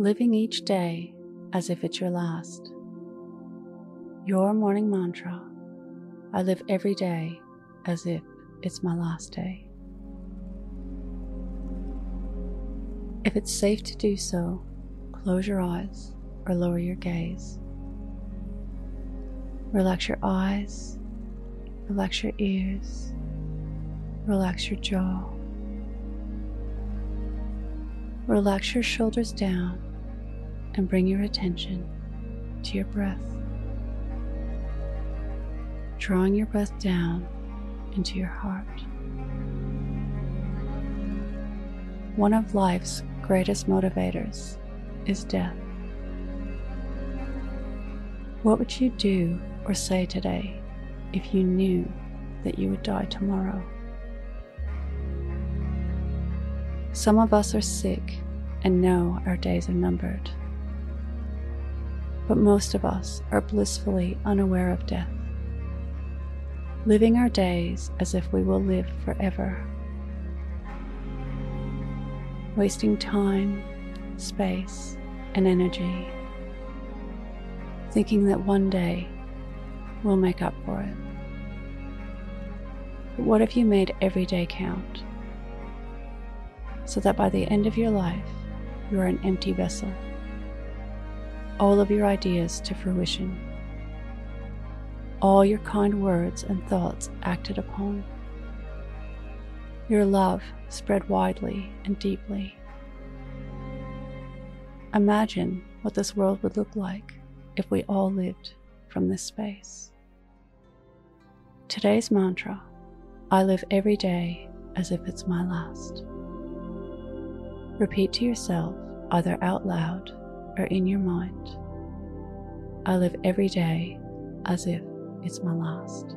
living each day as if it's your last. Your morning mantra, I live every day as if it's my last day. If it's safe to do so, close your eyes or lower your gaze. Relax your eyes, relax your ears, relax your jaw. Relax your shoulders down and bring your attention to your breath. Drawing your breath down into your heart. One of life's greatest motivators is death. What would you do or say today if you knew that you would die tomorrow? Some of us are sick and know our days are numbered. But most of us are blissfully unaware of death, living our days as if we will live forever, wasting time, space, and energy, thinking that one day we'll make up for it. But what if you made every day count, so that by the end of your life, you are an empty vessel, all of your ideas to fruition, all your kind words and thoughts acted upon, your love spread widely and deeply. Imagine what this world would look like if we all lived from this space. Today's mantra, I live every day as if it's my last. Repeat to yourself, either out loud or in your mind, I live every day as if it's my last.